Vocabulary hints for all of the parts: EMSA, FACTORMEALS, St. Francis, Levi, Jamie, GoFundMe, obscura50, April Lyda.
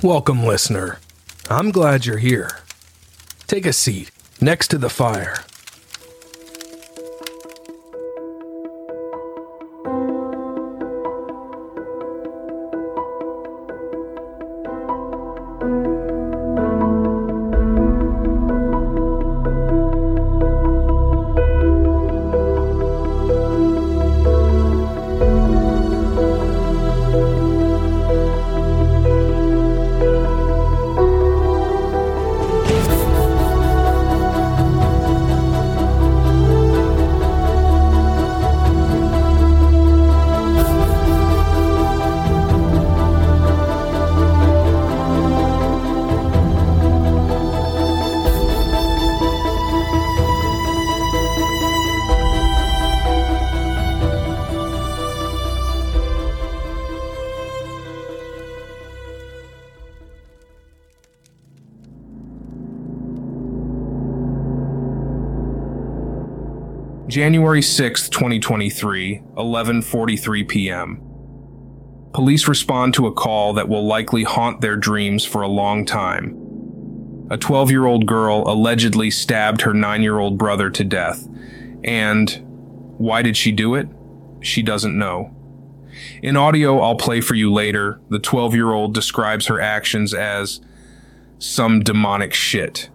Welcome, listener. I'm glad you're here. Take a seat next to the fire. January 6, 2023, 11:43 p.m. Police respond to a call that will likely haunt their dreams for a long time. A 12-year-old girl allegedly stabbed her 9-year-old brother to death, and why did she do it? She doesn't know. In audio I'll play for you later, the 12-year-old describes her actions as some demonic shit.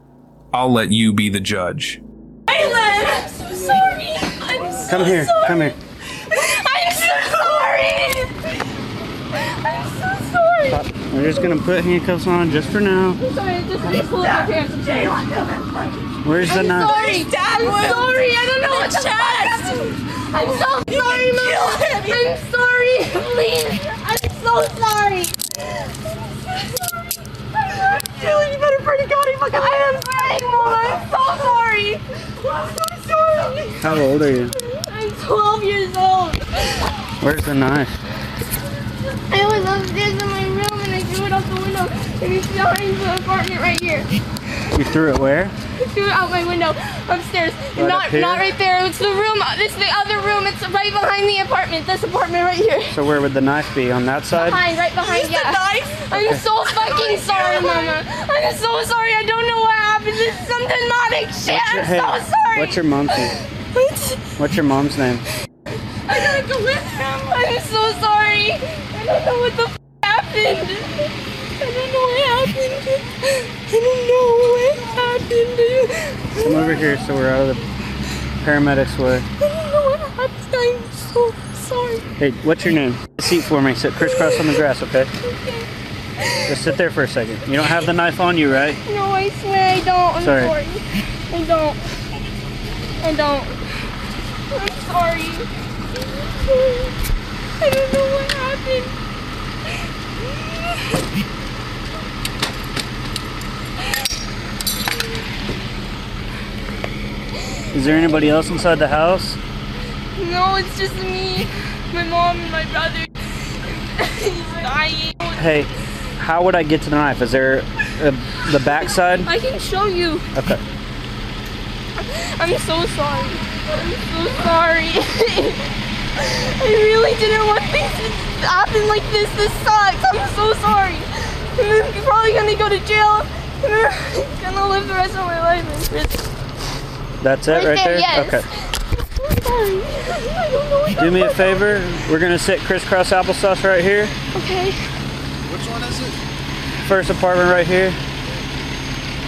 I'll let you be the judge. I'm so sorry. Come here. I'm so sorry. Stop. We're just gonna put handcuffs on just for now. I'm sorry, just need to pull up your pants. Where's the knife? I'm sorry, Dad. I'm sorry. I don't know what to do. I'm so sorry, Mom. I'm sorry. Please. I'm so sorry. I'm so sorry. You better pray to God he fucking lives. I'm so sorry. I'm so sorry. How old are you? I'm 12 years old. Where's the knife? I was upstairs in my room and I threw it out the window. And it's out into the apartment right here. You threw it where? I threw it out my window, upstairs. Right not right there. It's the room. It's the other room. It's right behind the apartment. This apartment right here. So where would the knife be? On that side? Behind, right behind. Yeah. The knife? I'm so fucking sorry, Mama. I'm so sorry. I don't know what happened. This is some demonic shit. I'm so sorry. What's your mom's name? What's your mom's name? I gotta go with him. I'm so sorry. I don't know what the f*** happened. I don't know what happened. Come over here so we're out of the paramedics' way. I don't know what happened. I'm so sorry. Hey, what's your name? Seat for me. Sit crisscross on the grass, okay? Okay. Just sit there for a second. You don't have the knife on you, right? No, I swear I don't. I'm sorry. I don't. I'm sorry. I don't know what happened. Is there anybody else inside the house? No, it's just me, my mom, and my brother. He's dying. Hey, how would I get to the knife? Is there the backside? I can show you. Okay. I'm so sorry. I'm so sorry. I really didn't want things to happen like this. This sucks. I'm so sorry. I'm probably gonna go to jail. I'm gonna live the rest of my life in prison. That's it right there? Yes. Okay. Do me a favor. We're going to sit crisscross applesauce right here. Okay. Which one is it? First apartment right here.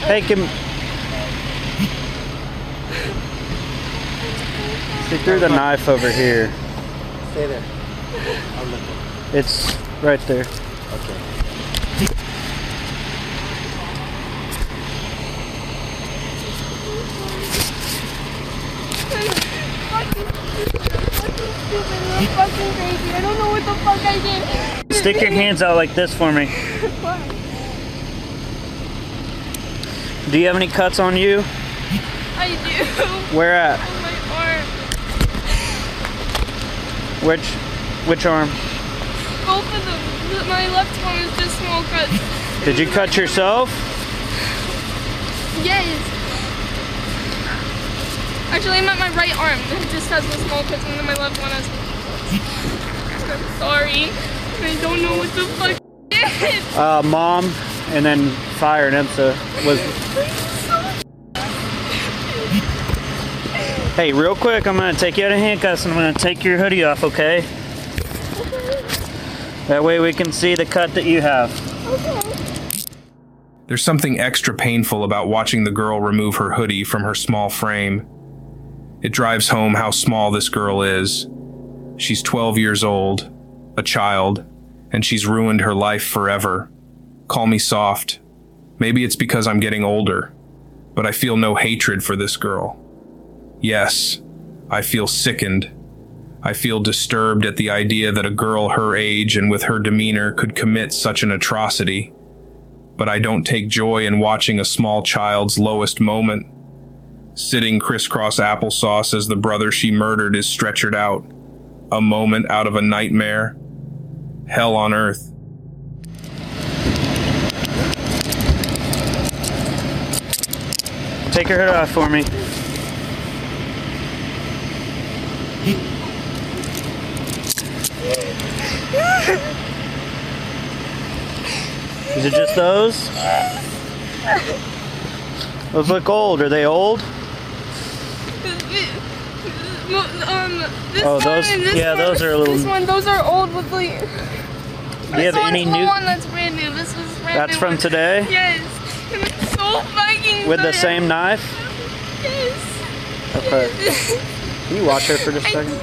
Hey, she threw the knife over here. Stay there. I'll look at it. It's right there. Okay. I'm fucking crazy. I don't know what the fuck I did. Stick your hands out like this for me. Why? Do you have any cuts on you? I do. Where at? On my arm. Which arm? Both of them. My left one is just small cuts. Did you cut yourself? Yes. Actually, I'm at my right arm. It just has the small cuts, and then my left one has. I'm sorry. I don't know what the fuck. Mom, and then fire and EMSA was... Hey, real quick, I'm going to take you out of handcuffs and I'm going to take your hoodie off, okay? That way we can see the cut that you have. Okay. There's something extra painful about watching the girl remove her hoodie from her small frame. It drives home how small this girl is. She's 12 years old, a child, and she's ruined her life forever. Call me soft. Maybe it's because I'm getting older, but I feel no hatred for this girl. Yes, I feel sickened. I feel disturbed at the idea that a girl her age and with her demeanor could commit such an atrocity. But I don't take joy in watching a small child's lowest moment. Sitting crisscross applesauce as the brother she murdered is stretchered out. A moment out of a nightmare. Hell on earth. Take your hood off for me. Is it just those? Those look old. Are they old? Those are a little. This one, those are old with like. Do you have any new? This one that's brand new. This was brand new. That's from today? Yes. And it's so fucking with good. The same knife? Yes. Okay. Can you watch her for just a second? I'm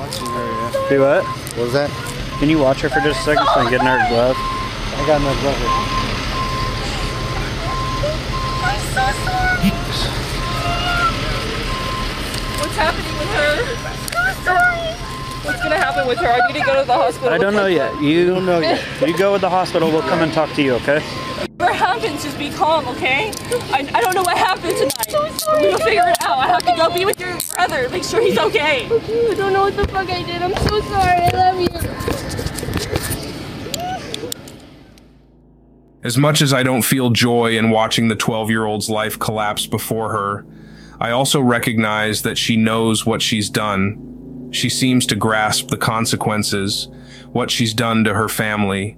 watching her, yeah. Do what? What was that? Can you watch her for just a second so I'm getting her glove? I got no glove. I'm so sorry. What's happening with her? I'm so sorry. What's going to happen with her? I need to go to the hospital. I don't know yet. You don't know yet. You go with the hospital. We'll come and talk to you, okay? Whatever happens, just be calm, okay? I don't know what happened tonight. I'm so sorry. We'll figure it out. I have to go be with your brother. Make sure he's okay. Okay, I don't know what the fuck I did. I'm so sorry. I love you. As much as I don't feel joy in watching the 12-year-old's life collapse before her, I also recognize that she knows what she's done. She seems to grasp the consequences, what she's done to her family.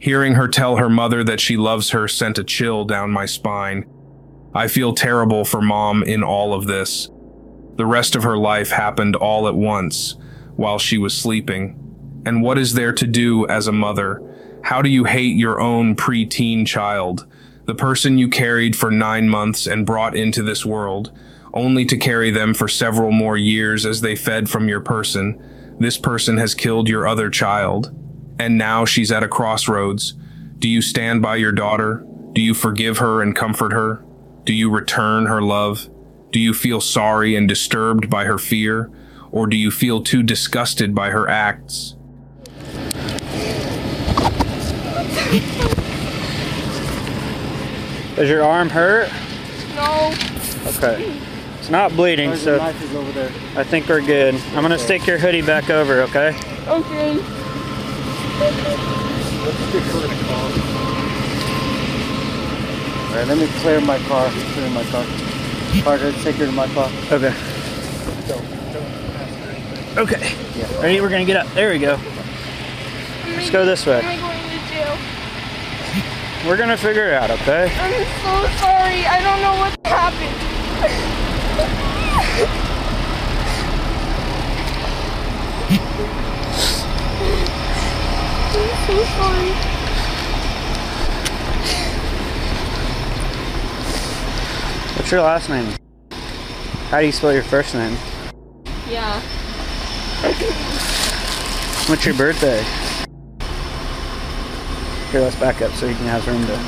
Hearing her tell her mother that she loves her sent a chill down my spine. I feel terrible for Mom in all of this. The rest of her life happened all at once, while she was sleeping. And what is there to do as a mother? How do you hate your own preteen child, the person you carried for 9 months and brought into this world, only to carry them for several more years as they fed from your person? This person has killed your other child. And now she's at a crossroads. Do you stand by your daughter? Do you forgive her and comfort her? Do you return her love? Do you feel sorry and disturbed by her fear? Or do you feel too disgusted by her acts? Does your arm hurt? No. Okay. It's not bleeding, so I think we're good. I'm gonna stick your hoodie back over, okay? Okay. Alright, let me clear my car. Carter, take her to my car. Okay. Okay. Yeah. Ready? We're gonna get up. There we go. Let's go this way. Am I going to jail? We're gonna figure it out, okay? I'm so sorry. I don't know what happened. I'm so sorry. What's your last name? How do you spell your first name? Yeah. What's your birthday? Here, let's back up so you can have room to...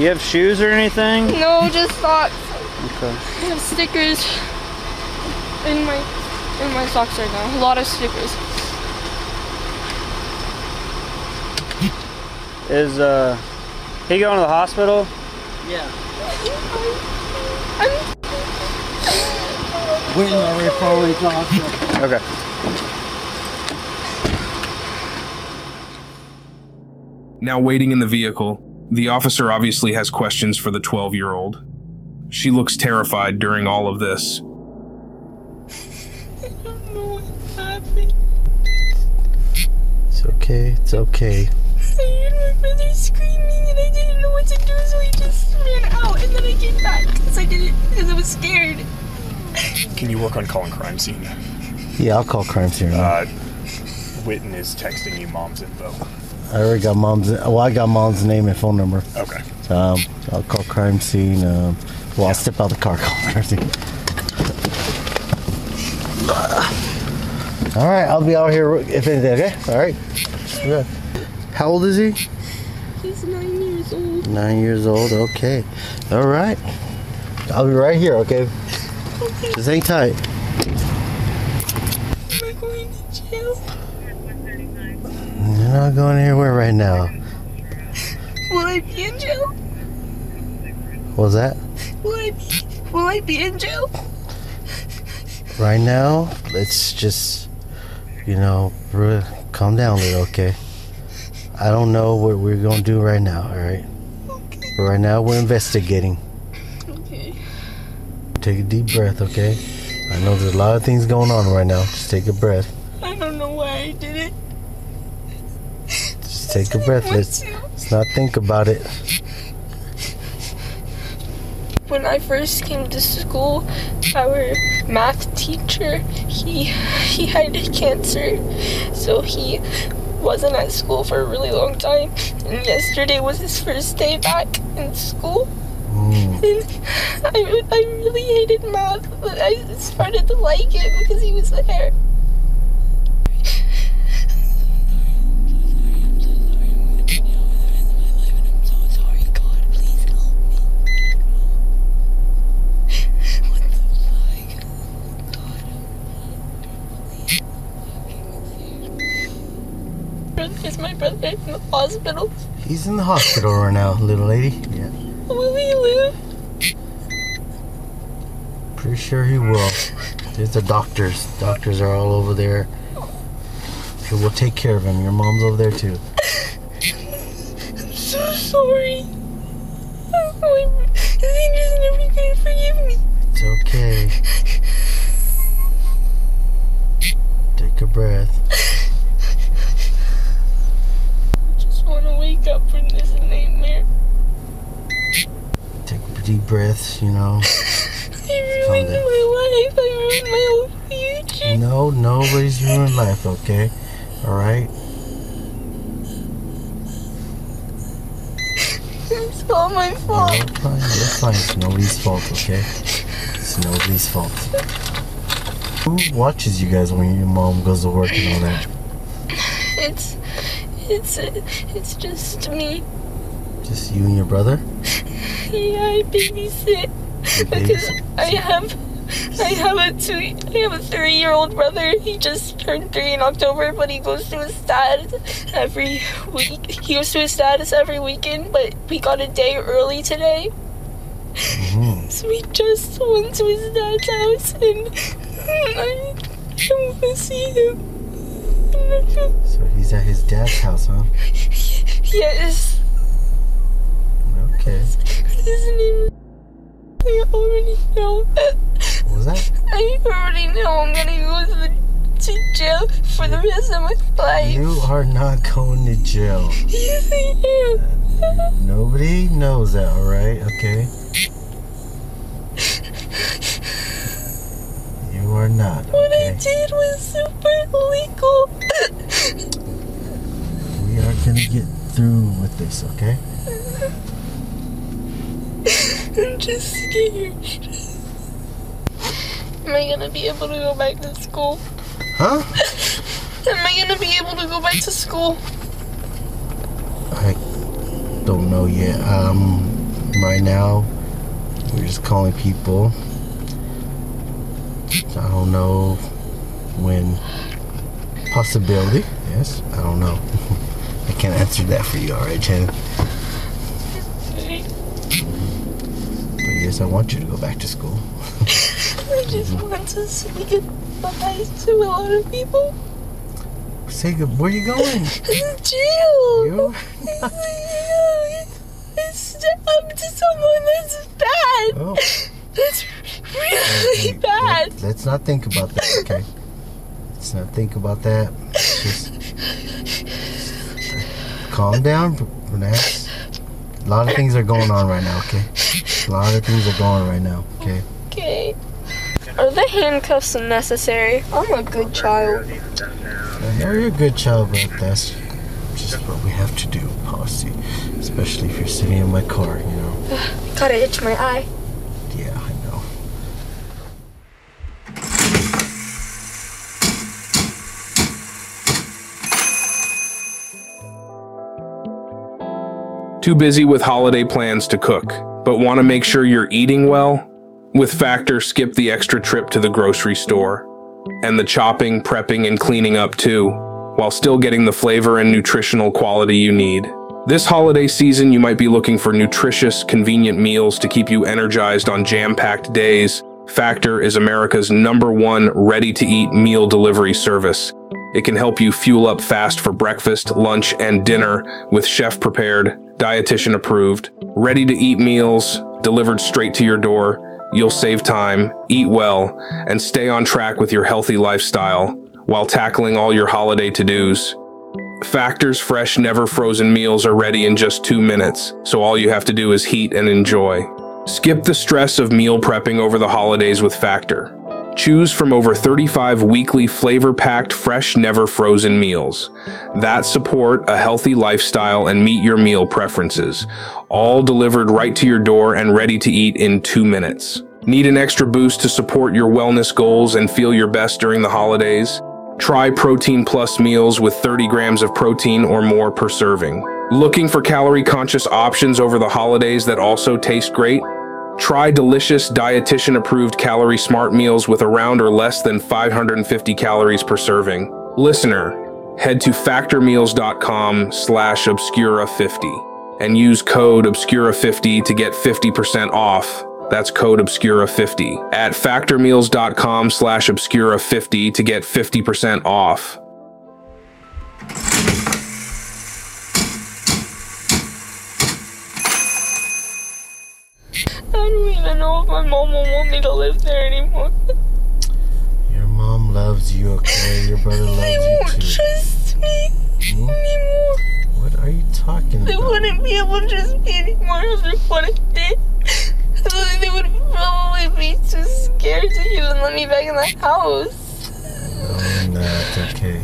You have shoes or anything? No, just socks. Okay. I have stickers in my socks right now. A lot of stickers. Is he going to the hospital? Yeah. Waiting already for him to the hospital. Okay. Now waiting in the vehicle, the officer obviously has questions for the 12-year-old. She looks terrified during all of this. I don't know what's happening. It's okay. okay. It's okay. I heard my brother screaming and I didn't know what to do, so I just ran out and then I came back because I was scared. Can you work on calling crime scene? Yeah, I'll call crime scene. Whitten is texting you mom's info. I already got mom's. Well, I got mom's name and phone number. Okay. I'll call crime scene. Well, I'll step out the car. Call crime scene. All right, I'll be out here if anything. Okay. All right. Yeah. How old is he? He's 9 years old. 9 years old. Okay. All right. I'll be right here. Okay. Okay. Just hang tight. We're going to jail. You're not going anywhere right now. Will I be in jail? What's that? Will I be in jail? Right now, it's just, you know, calm down a little, okay? I don't know what we're going to do right now, all right? Okay. But right now, we're investigating. Okay. Take a deep breath, okay? I know there's a lot of things going on right now. Just take a breath. I don't know why I did it. Just take a breath. Let's not think about it. When I first came to school, our math teacher, he had cancer, so he wasn't at school for a really long time. And yesterday was his first day back in school. And I really hated math, but I started to like it because he was there. Is my brother in the hospital? He's in the hospital right now, little lady. Yeah. Will he live? Pretty sure he will. There's the doctors. Doctors are all over there. They will take care of him. Your mom's over there too. I'm so sorry. Oh, he's just never gonna forgive me. It's okay. Take a breath. Up from this nightmare. Take deep breaths, you know. I ruined my life. I ruined my whole future. No, nobody's ruined life, okay? Alright? It's all my fault. No, it's fine. It's fine. It's nobody's fault, okay? It's nobody's fault. Who watches you guys when your mom goes to work and all that? It's just me. Just you and your brother? Yeah, I babysit. Because I have a 3-year-old brother. He just turned 3 in October, but he goes to his dad every week. He goes to his dad's every weekend, but we got a day early today. So we just went to his dad's house, and I don't want to see him. So he's at his dad's house, huh? Yes. Okay. His name. I already know. What was that? I already know I'm gonna go to jail for the rest of my life. You are not going to jail. Yes, I am. Nobody knows that, all right? Okay. You are not. Okay? What I did was super illegal. We are gonna get through with this, okay? I'm just scared. Am I gonna be able to go back to school? Huh? Am I gonna be able to go back to school? I don't know yet. Right now, we're just calling people. I don't know when. Possibility, yes. I don't know. I can't answer that for you, all right, Jen? But yes, I want you to go back to school. I just want to say goodbye to a lot of people. Say good. Where are you going? Jail. You? I stabbed someone. That's bad. Oh. That's really bad. Let's not think about that, okay? Let's not think about that. Just Calm down, relax. A lot of things are going on right now, okay? A lot of things are going right now, okay? Okay. Are the handcuffs necessary? I'm a good child. You're a good child, but that's just what we have to do, policy. Especially if you're sitting in my car, you know. Gotta itch my eye. Yeah, I know. Too busy with holiday plans to cook, but want to make sure you're eating well? With Factor, skip the extra trip to the grocery store and the chopping, prepping, and cleaning up too, while still getting the flavor and nutritional quality you need. This holiday season, you might be looking for nutritious, convenient meals to keep you energized on jam-packed days. Factor is America's #1 ready-to-eat meal delivery service. It can help you fuel up fast for breakfast, lunch, and dinner with chef-prepared, dietitian-approved, ready-to-eat meals delivered straight to your door. You'll save time, eat well, and stay on track with your healthy lifestyle while tackling all your holiday to-dos. Factor's fresh, never-frozen meals are ready in just 2 minutes, so all you have to do is heat and enjoy. Skip the stress of meal prepping over the holidays with Factor. Choose from over 35 weekly flavor-packed, fresh, never-frozen meals that support a healthy lifestyle and meet your meal preferences, all delivered right to your door and ready to eat in 2 minutes. Need an extra boost to support your wellness goals and feel your best during the holidays? Try Protein Plus meals with 30 grams of protein or more per serving. Looking for calorie-conscious options over the holidays that also taste great? Try delicious, dietitian-approved calorie-smart meals with around or less than 550 calories per serving. Listener, head to factormeals.com/obscura50 and use code obscura50 to get 50% off. That's code obscura50 at factormeals.com/obscura50 to get 50% off. I don't even know if my mom will want me to live there anymore. Your mom loves you, okay? Your brother loves you too. They won't trust me anymore. What are you talking about? They wouldn't be able to trust me anymore after what I did. They would probably be too scared to even let me back in the house. No, it's okay.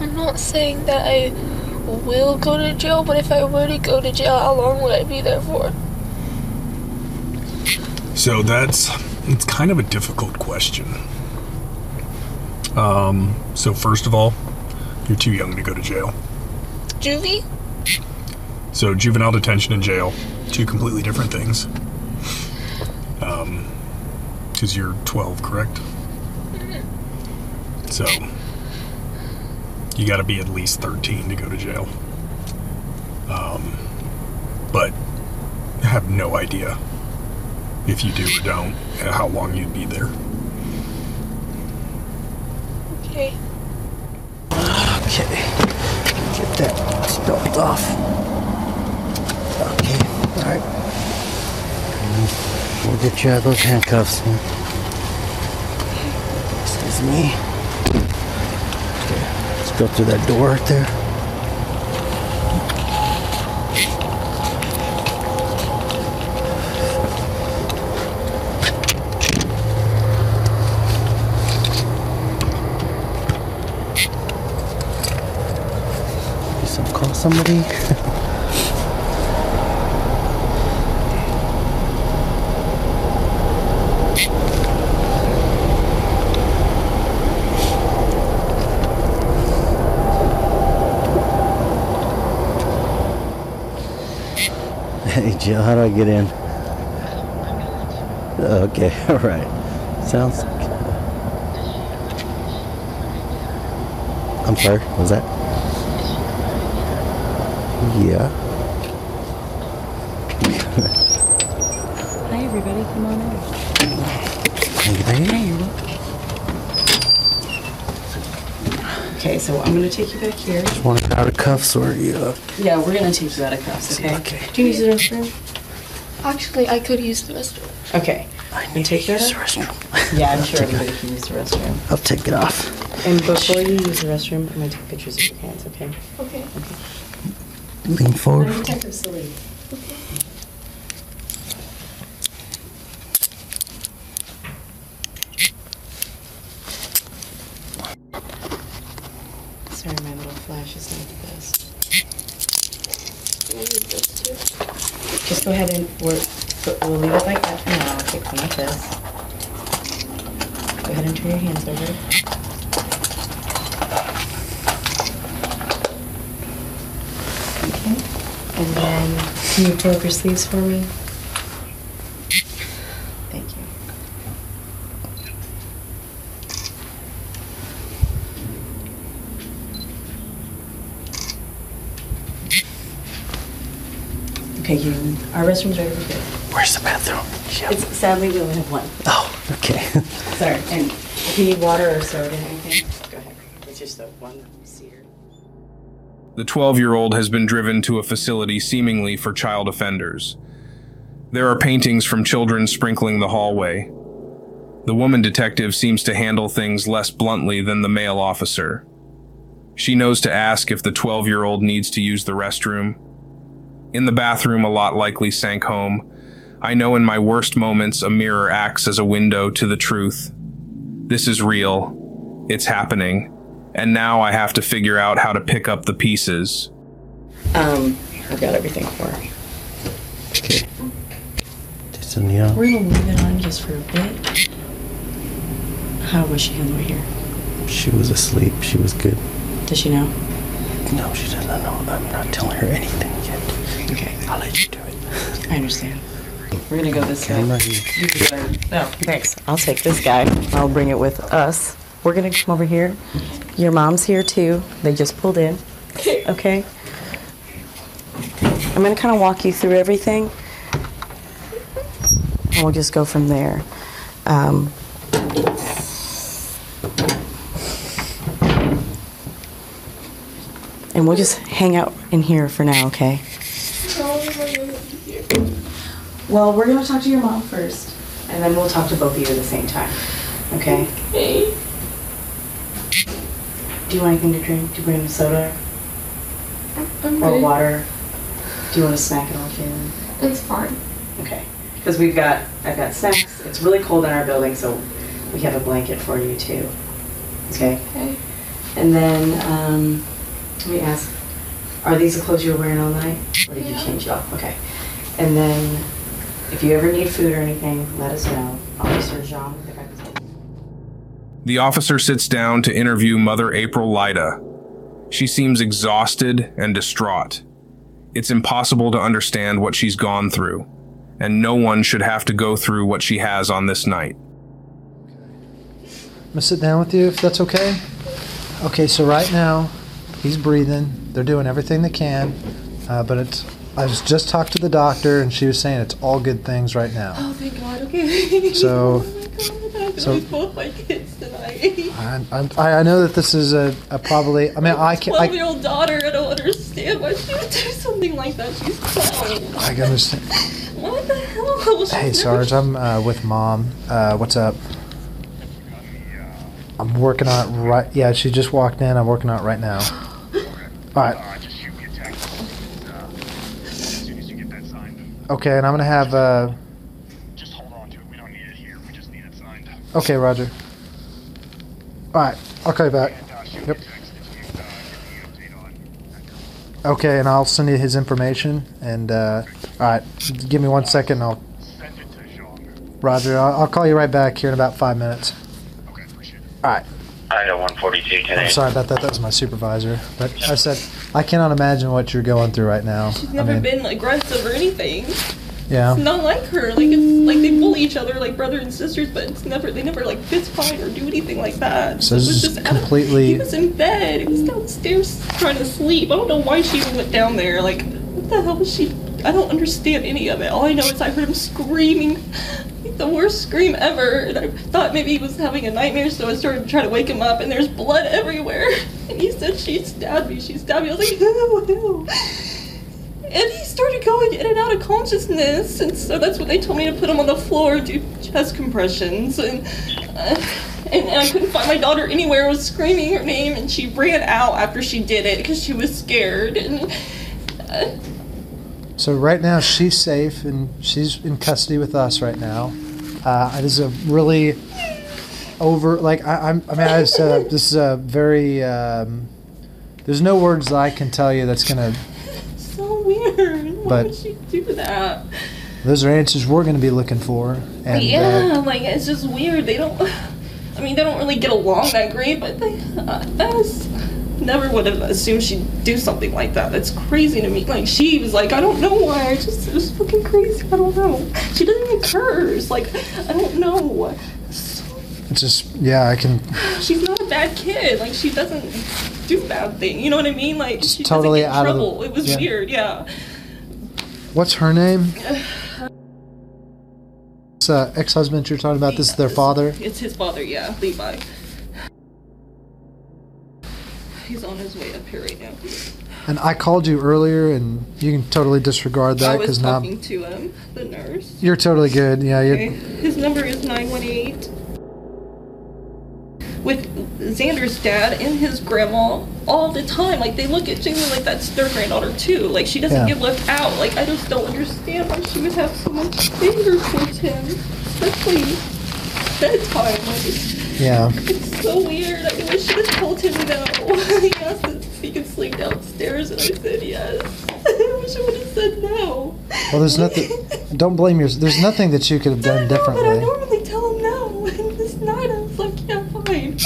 I'm not saying that I will go to jail, but if I were to go to jail, how long would I be there for? So it's kind of a difficult question. So first of all, you're too young to go to jail. Juvie? So juvenile detention and jail, two completely different things. 'Cause you're 12, correct? So you gotta be at least 13 to go to jail. But I have no idea if you do or don't, how long you'd be there. Okay. Okay. Get that spelled off. Okay. All right. We'll get you out of those handcuffs, man. Excuse me. Okay. Let's go through that door right there. Somebody. Hey, Jill, how do I get in? Okay, all right. Sounds. I'm sorry. What was that? Yeah. Hi, everybody. Come on in. Hey, you're welcome. Okay, so I'm going to take you back here. You want it out of cuffs or you? Yeah, we're going to take you out of cuffs, okay? Okay. Do you use the restroom? Actually, I could use the restroom. Okay. I need to use the restroom. Yeah, I'm sure everybody can use the restroom. I'll take it off. And before you use the restroom, I'm going to take pictures of your hands, okay? Okay. Lean forward. Sorry, my little flash is not the best. Can I use those two? Just go ahead and we'll leave it like that for now. Okay, clean up this. Go ahead and turn your hands over. And then, can you pull up your sleeves for me? Thank you. Okay, our restroom's right over here. Where's the bathroom? Yep. Sadly, we only have one. Oh, okay. Sorry, and if you need water or soda or anything, go ahead. It's just the one seater. The 12-year-old has been driven to a facility seemingly for child offenders. There are paintings from children sprinkling the hallway. The woman detective seems to handle things less bluntly than the male officer. She knows to ask if the 12-year-old needs to use the restroom. In the bathroom, a lot likely sank home. I know in my worst moments, a mirror acts as a window to the truth. This is real. It's happening. And now I have to figure out how to pick up the pieces. I've got everything for her. Okay. We're gonna leave it on just for a bit. How was she handled here? She was asleep. She was good. Does she know? No, she does not know. I'm not telling her anything yet. Okay. I'll let you do it. I understand. We're gonna go this way. You can go. No, thanks. I'll take this guy. I'll bring it with us. We're gonna come over here. Your mom's here too. They just pulled in. Okay. I'm gonna kind of walk you through everything, and we'll just go from there. And we'll just hang out in here for now, okay? Well, we're gonna talk to your mom first, and then we'll talk to both of you at the same time. Okay. Okay. Do you want anything to drink? Do you bring soda? Or water? Do you want a snack at all, Jalen? It's fine. Okay. Because I've got snacks. It's really cold in our building, so we have a blanket for you too. Okay. Okay. And then let me ask: are these the clothes you were wearing all night, or did you change it off? Okay. And then if you ever need food or anything, let us know. Officer Jean. The officer sits down to interview Mother April Lyda. She seems exhausted and distraught. It's impossible to understand what she's gone through, and no one should have to go through what she has on this night. I'm gonna sit down with you if that's okay. Okay, so right now, he's breathing. They're doing everything they can, but I just talked to the doctor, and she was saying it's all good things right now. Oh, thank God, okay. So. So, both my kids tonight. I know that this is a probably. I mean, I can't. My 12-year-old daughter. I don't understand why she would do something like that. She's 12. I understand. What the hell? Hey, Sarge. I'm with Mom. What's up? I'm working on it right. Yeah, she just walked in. I'm working on it right now. All right. Okay, and I'm gonna have. Okay, Roger. All right, I'll call you back. Yep. Okay, and I'll send you his information. And all right, give me 1 second. I'll. Roger, I'll call you right back here in about 5 minutes. Okay, appreciate it. All right. I know 142. I'm sorry about that. That was my supervisor. But I said I cannot imagine what you're going through right now. She's never been aggressive or anything. Yeah. It's not like her. Like it's like they bully each other like brother and sisters, but it's never they fist fight or do anything like that. So this is completely. He was in bed. He was downstairs trying to sleep. I don't know why she even went down there. Like what the hell was she? I don't understand any of it. All I know is I heard him screaming, the worst scream ever, and I thought maybe he was having a nightmare, so I started trying to wake him up, and there's blood everywhere. And he said she stabbed me. I was like no. And he started going in and out of consciousness, and so that's when they told me to put him on the floor, do chest compressions, and I couldn't find my daughter anywhere. I was screaming her name, and she ran out after she did it because she was scared, and So right now she's safe and she's in custody with us right now. This is a really over, like, this is a very, there's no words that I can tell you that's going to. So weird. Why would she do that? Those are answers we're going to be looking for. And, yeah, like, it's just weird. They don't, I mean, they don't really get along that great, but they, that was, never would have assumed she'd do something like that. That's crazy to me. Like, she was like, I don't know why. It was fucking crazy. I don't know. She doesn't even curse. Like, I don't know. It's just, yeah, I can. She's not a bad kid. Like, she doesn't do bad things. You know what I mean? Like, she totally doesn't get in trouble. It was weird, yeah. What's her name? It's ex-husband you're talking about. Yeah, this is their father? It's his father, yeah. Levi. He's on his way up here right now. And I called you earlier, and you can totally disregard that because now I was talking to him, the nurse. You're totally good. Yeah. Okay. His number is 918. With Xander's dad and his grandma all the time, like they look at Jamie like that's their granddaughter too. Like she doesn't get left out. Like I just don't understand why she would have so much anger towards him, especially bedtime. Like, yeah. It's so weird. I mean, I should have told him no. He asked if he could sleep downstairs, and I said yes. I wish I would have said no. Well, there's nothing. Don't blame yourself. There's nothing that you could have done differently. But I normally tell him no. And this night I was like, yeah, fine.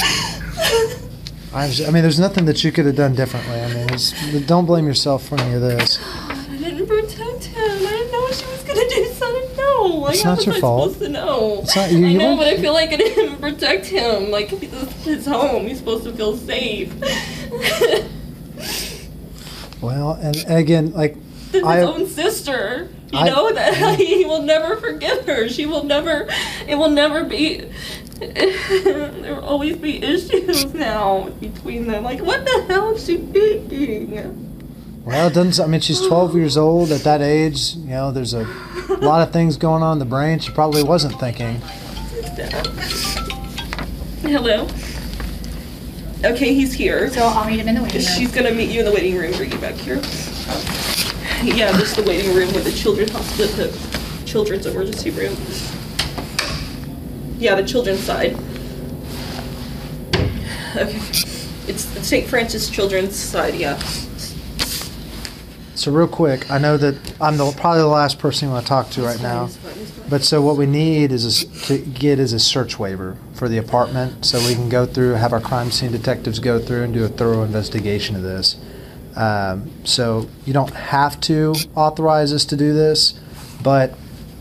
I mean, there's nothing that you could have done differently. I mean, don't blame yourself for any of this. I didn't protect him. I didn't know what she was gonna do. So I didn't know. Like, it's not your fault. Supposed to know. It's not you. I know, but I feel like I didn't protect him. Like, his home. He's supposed to feel safe. Well, and again, like, his own sister, you know, that he will never forgive her. She will never. It will never be. There will always be issues now between them. Like, what the hell is she thinking? Well, it doesn't. I mean, she's 12 years old. At that age, you know, there's a lot of things going on in the brain. She probably wasn't thinking. Hello. Okay, he's here. So I'll meet him in the waiting room. She's going to meet you in the waiting room. Bring you back here. Yeah, just the waiting room with the children's emergency room. Yeah, the children's side. Okay. It's the St. Francis children's side, yeah. So real quick, I know that I'm probably the last person you want to talk to right now. But so what we need is a search waiver for the apartment so we can go through, have our crime scene detectives go through and do a thorough investigation of this. So you don't have to authorize us to do this, but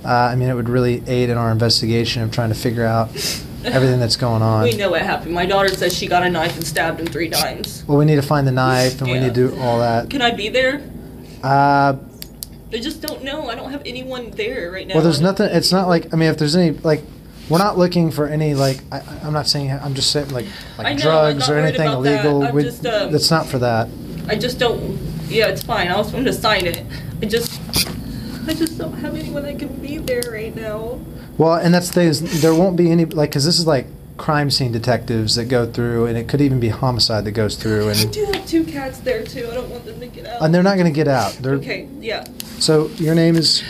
I mean, it would really aid in our investigation of trying to figure out everything that's going on. We know what happened. My daughter says she got a knife and stabbed him 3 times. Well, we need to find the knife and we need to do all that. Can I be there? I just don't know. I don't have anyone there right now. Well, there's nothing. It's not like, I mean, if there's any, like, we're not looking for any, like, I'm not saying, I'm just saying, like drugs or anything illegal. It's not for that. I just don't, yeah, it's fine. I was going to sign it. I just don't have anyone that can be there right now. Well, and that's the thing is, there won't be any, like, because this is like crime scene detectives that go through, and it could even be homicide that goes through. And I do have 2 cats there too. I don't want them to get out. And they're not going to get out. Okay, yeah. So your name is,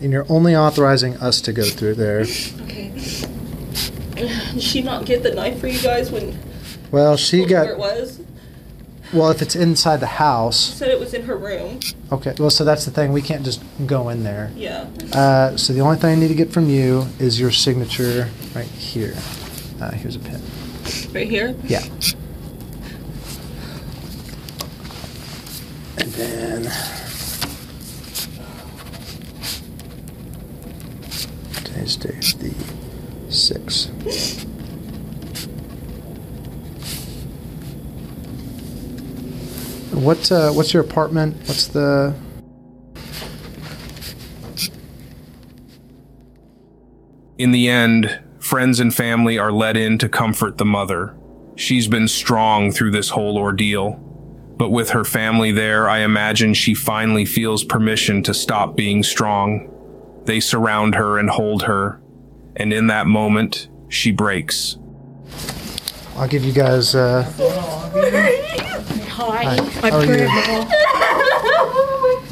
and you're only authorizing us to go through there. Okay. Did she not get the knife for you guys when? Well, she got. Where it was. Well, if it's inside the house. She said it was in her room. Okay. Well, so that's the thing. We can't just go in there. Yeah. So the only thing I need to get from you is your signature right here. Here's a pen. Right here? Yeah. And then. Today's day is the 6th. What's your apartment? What's the... In the end, friends and family are let in to comfort the mother. She's been strong through this whole ordeal. But with her family there, I imagine she finally feels permission to stop being strong. They surround her and hold her. And in that moment, she breaks. I'll give you guys. Hi. How are you?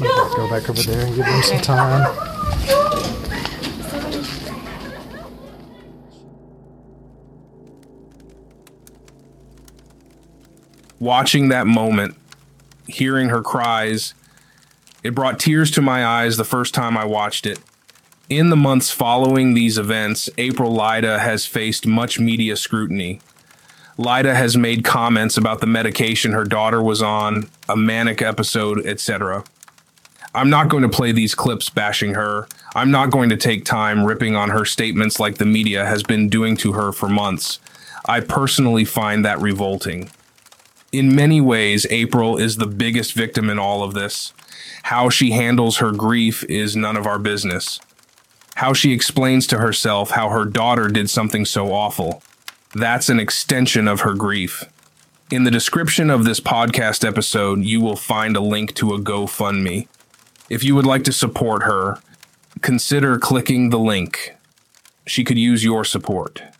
Oh, go back over there and give them some time. Watching that moment, hearing her cries, it brought tears to my eyes the first time I watched it. In the months following these events, April Lyda has faced much media scrutiny. Lyda has made comments about the medication her daughter was on, a manic episode, etc. I'm not going to play these clips bashing her. I'm not going to take time ripping on her statements like the media has been doing to her for months. I personally find that revolting. In many ways, April is the biggest victim in all of this. How she handles her grief is none of our business. How she explains to herself how her daughter did something so awful, that's an extension of her grief. In the description of this podcast episode, you will find a link to a GoFundMe. If you would like to support her, consider clicking the link. She could use your support.